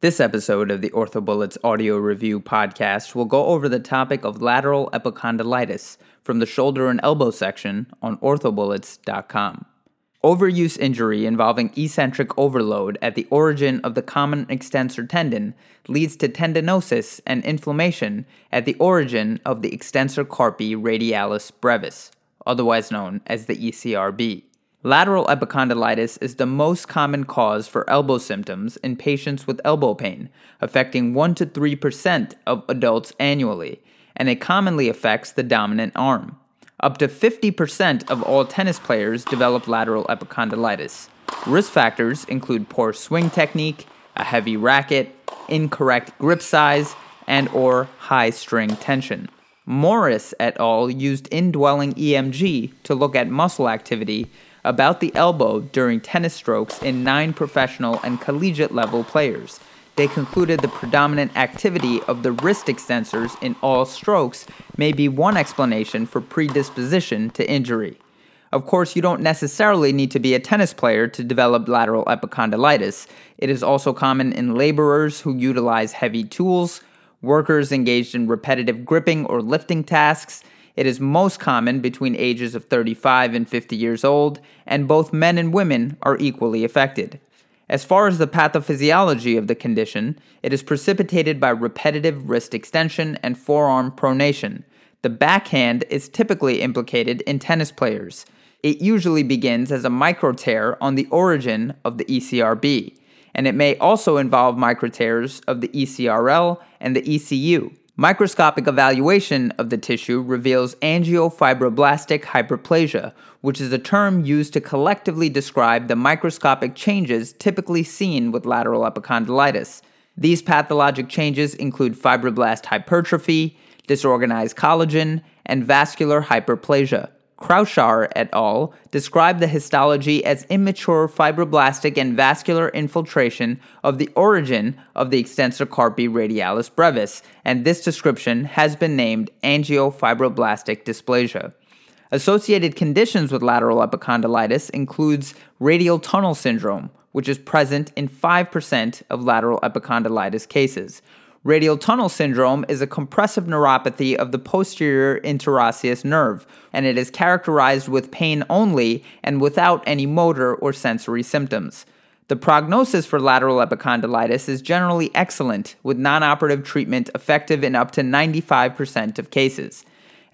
This episode of the OrthoBullets audio review podcast will go over the topic of lateral epicondylitis from the shoulder and elbow section on orthobullets.com. Overuse injury involving eccentric overload at the origin of the common extensor tendon leads to tendinosis and inflammation at the origin of the extensor carpi radialis brevis, otherwise known as the ECRB. Lateral epicondylitis is the most common cause for elbow symptoms in patients with elbow pain, affecting 1 to 3% of adults annually, and it commonly affects the dominant arm. Up to 50% of all tennis players develop lateral epicondylitis. Risk factors include poor swing technique, a heavy racket, incorrect grip size, and or high string tension. Morris et al. Used indwelling EMG to look at muscle activity about the elbow during tennis strokes in 9 professional and collegiate level players. They concluded the predominant activity of the wrist extensors in all strokes may be one explanation for predisposition to injury. Of course, you don't necessarily need to be a tennis player to develop lateral epicondylitis. It is also common in laborers who utilize heavy tools, workers engaged in repetitive gripping or lifting tasks. It is most common between ages of 35 and 50 years old, and both men and women are equally affected. As far as the pathophysiology of the condition, it is precipitated by repetitive wrist extension and forearm pronation. The backhand is typically implicated in tennis players. It usually begins as a microtear on the origin of the ECRB, and it may also involve microtears of the ECRL and the ECU. Microscopic evaluation of the tissue reveals angiofibroblastic hyperplasia, which is a term used to collectively describe the microscopic changes typically seen with lateral epicondylitis. These pathologic changes include fibroblast hypertrophy, disorganized collagen, and vascular hyperplasia. Kraushar et al. Described the histology as immature fibroblastic and vascular infiltration of the origin of the extensor carpi radialis brevis, and this description has been named angiofibroblastic dysplasia. Associated conditions with lateral epicondylitis includes radial tunnel syndrome, which is present in 5% of lateral epicondylitis cases. Radial tunnel syndrome is a compressive neuropathy of the posterior interosseous nerve, and it is characterized with pain only and without any motor or sensory symptoms. The prognosis for lateral epicondylitis is generally excellent, with non-operative treatment effective in up to 95% of cases.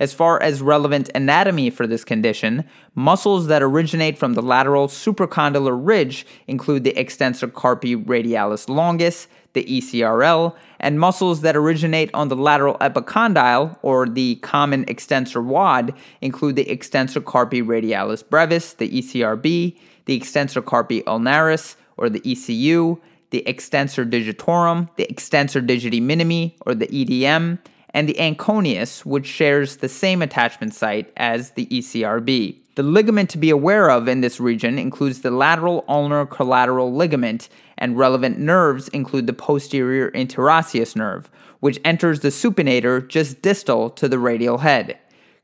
As far as relevant anatomy for this condition, muscles that originate from the lateral supracondylar ridge include the extensor carpi radialis longus, the ECRL, and muscles that originate on the lateral epicondyle, or the common extensor wad, include the extensor carpi radialis brevis, the ECRB, the extensor carpi ulnaris, or the ECU, the extensor digitorum, the extensor digiti minimi, or the EDM, and the anconeus, which shares the same attachment site as the ECRB. The ligament to be aware of in this region includes the lateral ulnar collateral ligament, and relevant nerves include the posterior interosseous nerve, which enters the supinator just distal to the radial head.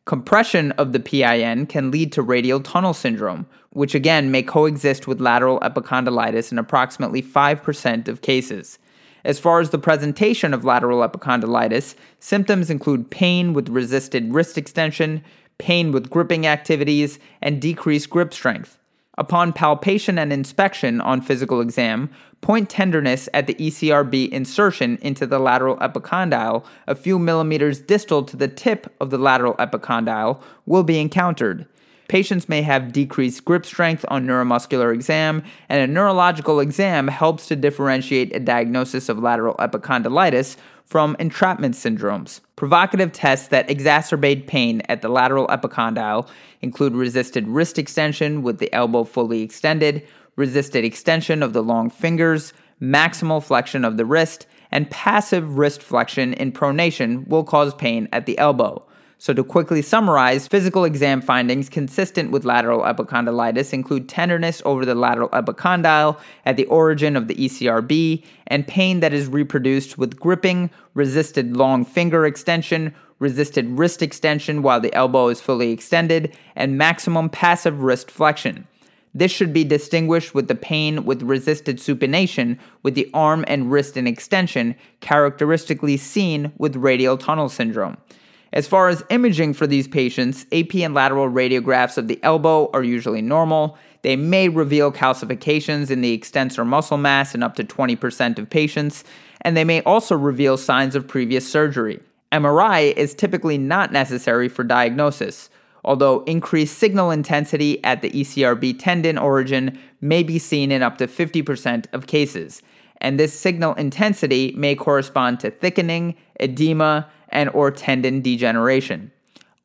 Compression of the PIN can lead to radial tunnel syndrome, which again may coexist with lateral epicondylitis in approximately 5% of cases. As far as the presentation of lateral epicondylitis, symptoms include pain with resisted wrist extension, pain with gripping activities, and decreased grip strength. Upon palpation and inspection on physical exam, point tenderness at the ECRB insertion into the lateral epicondyle a few millimeters distal to the tip of the lateral epicondyle will be encountered. Patients may have decreased grip strength on neuromuscular exam, and a neurological exam helps to differentiate a diagnosis of lateral epicondylitis from entrapment syndromes. Provocative tests that exacerbate pain at the lateral epicondyle include resisted wrist extension with the elbow fully extended, resisted extension of the long fingers, maximal flexion of the wrist, and passive wrist flexion in pronation will cause pain at the elbow. So to quickly summarize, physical exam findings consistent with lateral epicondylitis include tenderness over the lateral epicondyle at the origin of the ECRB, and pain that is reproduced with gripping, resisted long finger extension, resisted wrist extension while the elbow is fully extended, and maximum passive wrist flexion. This should be distinguished with the pain with resisted supination with the arm and wrist in extension, characteristically seen with radial tunnel syndrome. As far as imaging for these patients, AP and lateral radiographs of the elbow are usually normal. They may reveal calcifications in the extensor muscle mass in up to 20% of patients, and they may also reveal signs of previous surgery. MRI is typically not necessary for diagnosis, although increased signal intensity at the ECRB tendon origin may be seen in up to 50% of cases, and this signal intensity may correspond to thickening, edema, and/or tendon degeneration.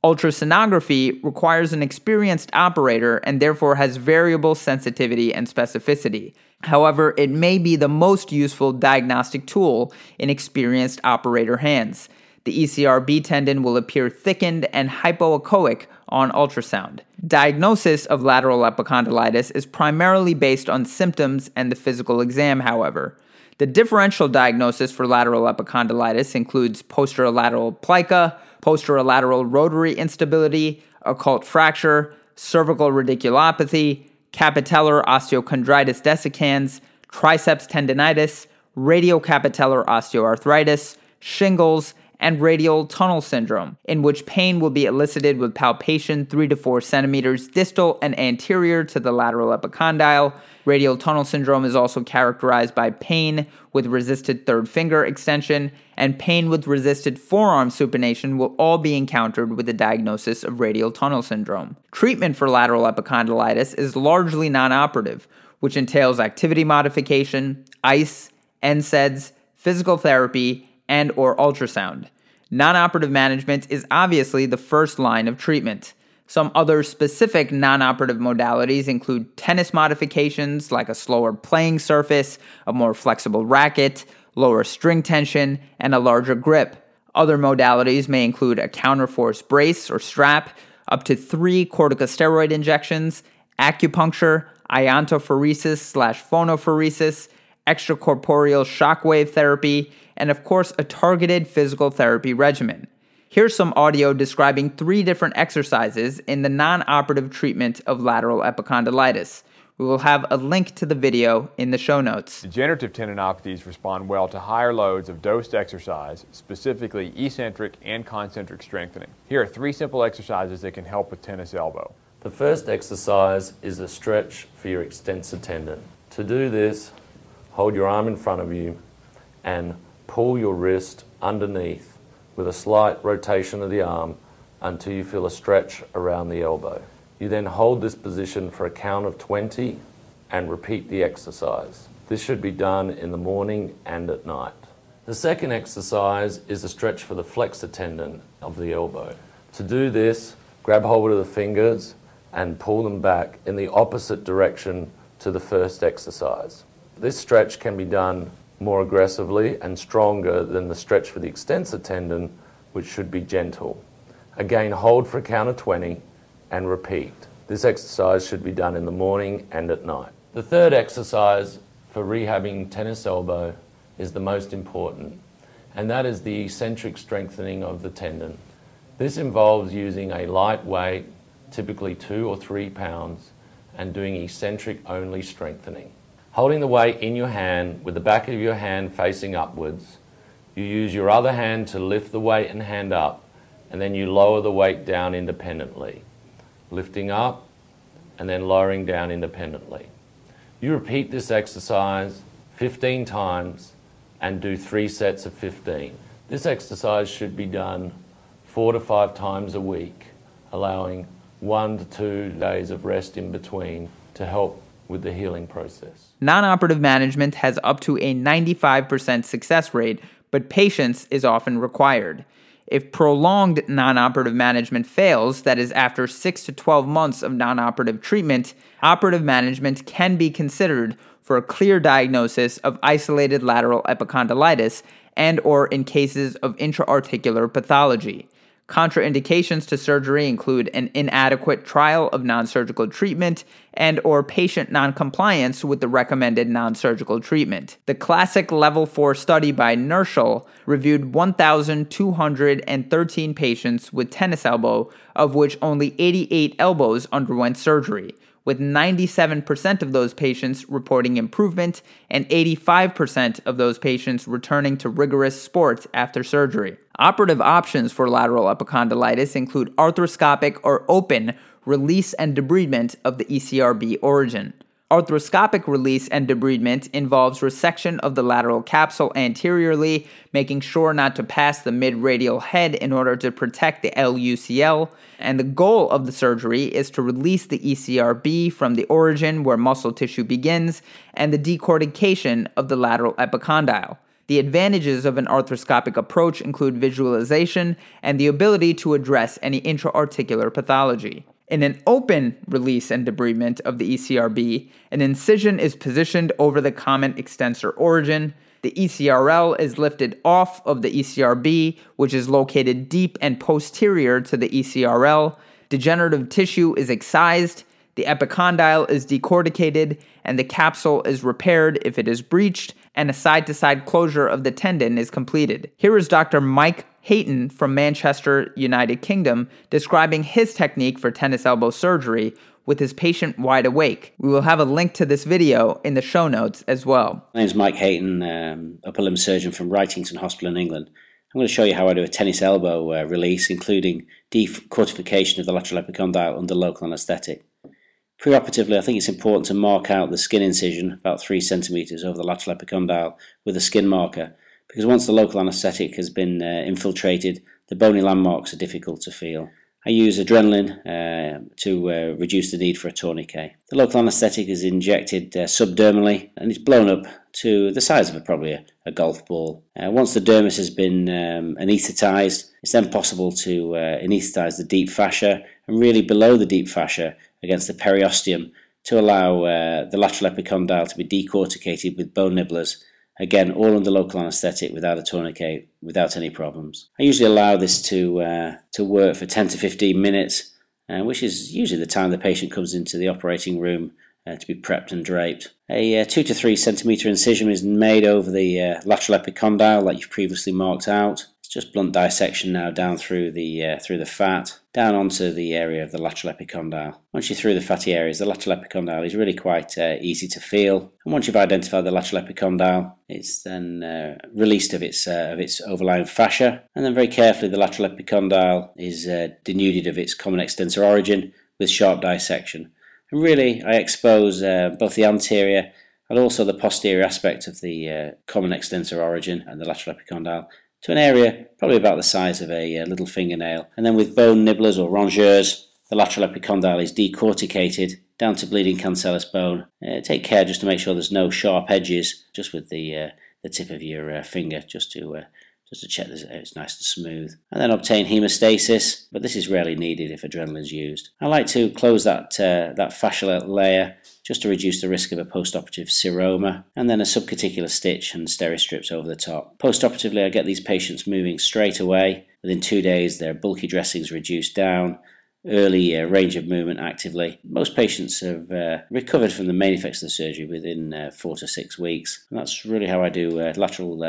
Ultrasonography requires an experienced operator and therefore has variable sensitivity and specificity. However, it may be the most useful diagnostic tool in experienced operator hands. The ECRB tendon will appear thickened and hypoechoic on ultrasound. Diagnosis of lateral epicondylitis is primarily based on symptoms and the physical exam, however. The differential diagnosis for lateral epicondylitis includes posterolateral plica, posterolateral rotary instability, occult fracture, cervical radiculopathy, capitellar osteochondritis dissecans, triceps tendinitis, radiocapitellar osteoarthritis, shingles, and radial tunnel syndrome, in which pain will be elicited with palpation 3 to 4 centimeters distal and anterior to the lateral epicondyle. Radial tunnel syndrome is also characterized by pain with resisted third finger extension, and pain with resisted forearm supination will all be encountered with the diagnosis of radial tunnel syndrome. Treatment for lateral epicondylitis is largely non-operative, which entails activity modification, ice, NSAIDs, physical therapy, and or ultrasound. Non-operative management is obviously the first line of treatment. Some other specific non-operative modalities include tennis modifications like a slower playing surface, a more flexible racket, lower string tension, and a larger grip. Other modalities may include a counterforce brace or strap, up to 3 corticosteroid injections, acupuncture, iontophoresis/phonophoresis, extracorporeal shockwave therapy, and of course a targeted physical therapy regimen. Here's some audio describing 3 different exercises in the non-operative treatment of lateral epicondylitis. We will have a link to the video in the show notes. Degenerative tendinopathies respond well to higher loads of dosed exercise, specifically eccentric and concentric strengthening. Here are 3 simple exercises that can help with tennis elbow. The first exercise is a stretch for your extensor tendon. To do this, hold your arm in front of you and pull your wrist underneath with a slight rotation of the arm until you feel a stretch around the elbow. You then hold this position for a count of 20 and repeat the exercise. This should be done in the morning and at night. The second exercise is a stretch for the flexor tendon of the elbow. To do this, grab hold of the fingers and pull them back in the opposite direction to the first exercise. This stretch can be done more aggressively and stronger than the stretch for the extensor tendon, which should be gentle. Again, hold for a count of 20 and repeat. This exercise should be done in the morning and at night. The third exercise for rehabbing tennis elbow is the most important, and that is the eccentric strengthening of the tendon. This involves using a light weight, typically 2 or 3 pounds, and doing eccentric only strengthening. Holding the weight in your hand with the back of your hand facing upwards, you use your other hand to lift the weight and hand up, and then you lower the weight down independently, lifting up and then lowering down independently. You repeat this exercise 15 times and do 3 sets of 15. This exercise should be done 4 to 5 times a week, allowing 1 to 2 days of rest in between to help with the healing process. Non-operative management has up to a 95% success rate, but patience is often required. If prolonged non-operative management fails, that is after 6 to 12 months of non-operative treatment, operative management can be considered for a clear diagnosis of isolated lateral epicondylitis and or in cases of intra-articular pathology. Contraindications to surgery include an inadequate trial of non-surgical treatment and or patient non-compliance with the recommended non-surgical treatment. The classic Level 4 study by Nershall reviewed 1,213 patients with tennis elbow, of which only 88 elbows underwent surgery, with 97% of those patients reporting improvement and 85% of those patients returning to rigorous sports after surgery. Operative options for lateral epicondylitis include arthroscopic or open release and debridement of the ECRB origin. Arthroscopic release and debridement involves resection of the lateral capsule anteriorly, making sure not to pass the mid-radial head in order to protect the LUCL, and the goal of the surgery is to release the ECRB from the origin where muscle tissue begins and the decortication of the lateral epicondyle. The advantages of an arthroscopic approach include visualization and the ability to address any intra-articular pathology. In an open release and debridement of the ECRB, an incision is positioned over the common extensor origin. The ECRL is lifted off of the ECRB, which is located deep and posterior to the ECRL. Degenerative tissue is excised, the epicondyle is decorticated, and the capsule is repaired if it is breached, and a side-to-side closure of the tendon is completed. Here is Dr. Mike Hayton from Manchester, United Kingdom, describing his technique for tennis elbow surgery with his patient wide awake. We will have a link to this video in the show notes as well. My name's Mike Hayton, upper limb surgeon from Wrightington Hospital in England. I'm going to show you how I do a tennis elbow release, including decortification of the lateral epicondyle under local anaesthetic. Preoperatively, I think it's important to mark out the skin incision about 3 centimetres over the lateral epicondyle with a skin marker, because once the local anaesthetic has been infiltrated, the bony landmarks are difficult to feel. I use adrenaline to reduce the need for a tourniquet. The local anaesthetic is injected subdermally and it's blown up to the size of probably a golf ball. Once the dermis has been anaesthetised, it's then possible to anaesthetise the deep fascia and really below the deep fascia against the periosteum to allow the lateral epicondyle to be decorticated with bone nibblers. Again, all under local anaesthetic without a tourniquet, without any problems. I usually allow this to work for 10 to 15 minutes, which is usually the time the patient comes into the operating room to be prepped and draped. A 2 to 3 centimetre incision is made over the lateral epicondyle like you've previously marked out. It's just blunt dissection now down through the fat, down onto the area of the lateral epicondyle. Once you're through the fatty areas, the lateral epicondyle is really quite easy to feel. And once you've identified the lateral epicondyle, it's then released of its overlying fascia. And then very carefully, the lateral epicondyle is denuded of its common extensor origin with sharp dissection. And really, I expose both the anterior and also the posterior aspect of the common extensor origin and the lateral epicondyle to an area probably about the size of a little fingernail. And then with bone nibblers or rongeurs, the lateral epicondyle is decorticated down to bleeding cancellous bone. Take care just to make sure there's no sharp edges, just with the tip of your finger, just to check that it's nice and smooth. And then obtain hemostasis, but this is rarely needed if adrenaline is used. I like to close that fascial layer just to reduce the risk of a post-operative seroma, and then a subcuticular stitch and steri-strips over the top. Post-operatively, I get these patients moving straight away. Within 2 days, their bulky dressings reduced down, early range of movement actively. Most patients have recovered from the main effects of the surgery within 4 to 6 weeks. And that's really how I do lateral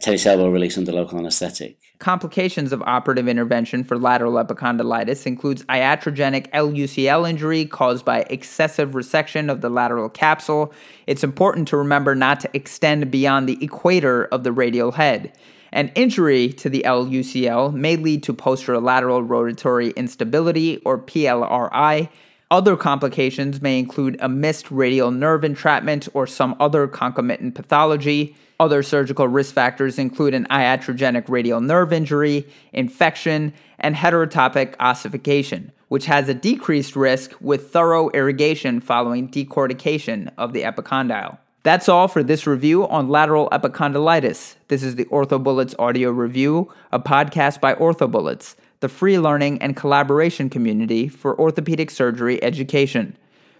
tennis elbow release under local anaesthetic. Complications of operative intervention for lateral epicondylitis includes iatrogenic LUCL injury caused by excessive resection of the lateral capsule. It's important to remember not to extend beyond the equator of the radial head. An injury to the LUCL may lead to posterolateral rotatory instability, or PLRI. Other complications may include a missed radial nerve entrapment or some other concomitant pathology. Other surgical risk factors include an iatrogenic radial nerve injury, infection, and heterotopic ossification, which has a decreased risk with thorough irrigation following decortication of the epicondyle. That's all for this review on lateral epicondylitis. This is the OrthoBullets Audio Review, a podcast by OrthoBullets, the free learning and collaboration community for orthopedic surgery education.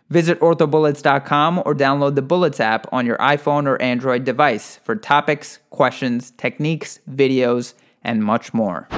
Visit orthobullets.com or download the Bullets app on your iPhone or Android device for topics, questions, techniques, videos, and much more.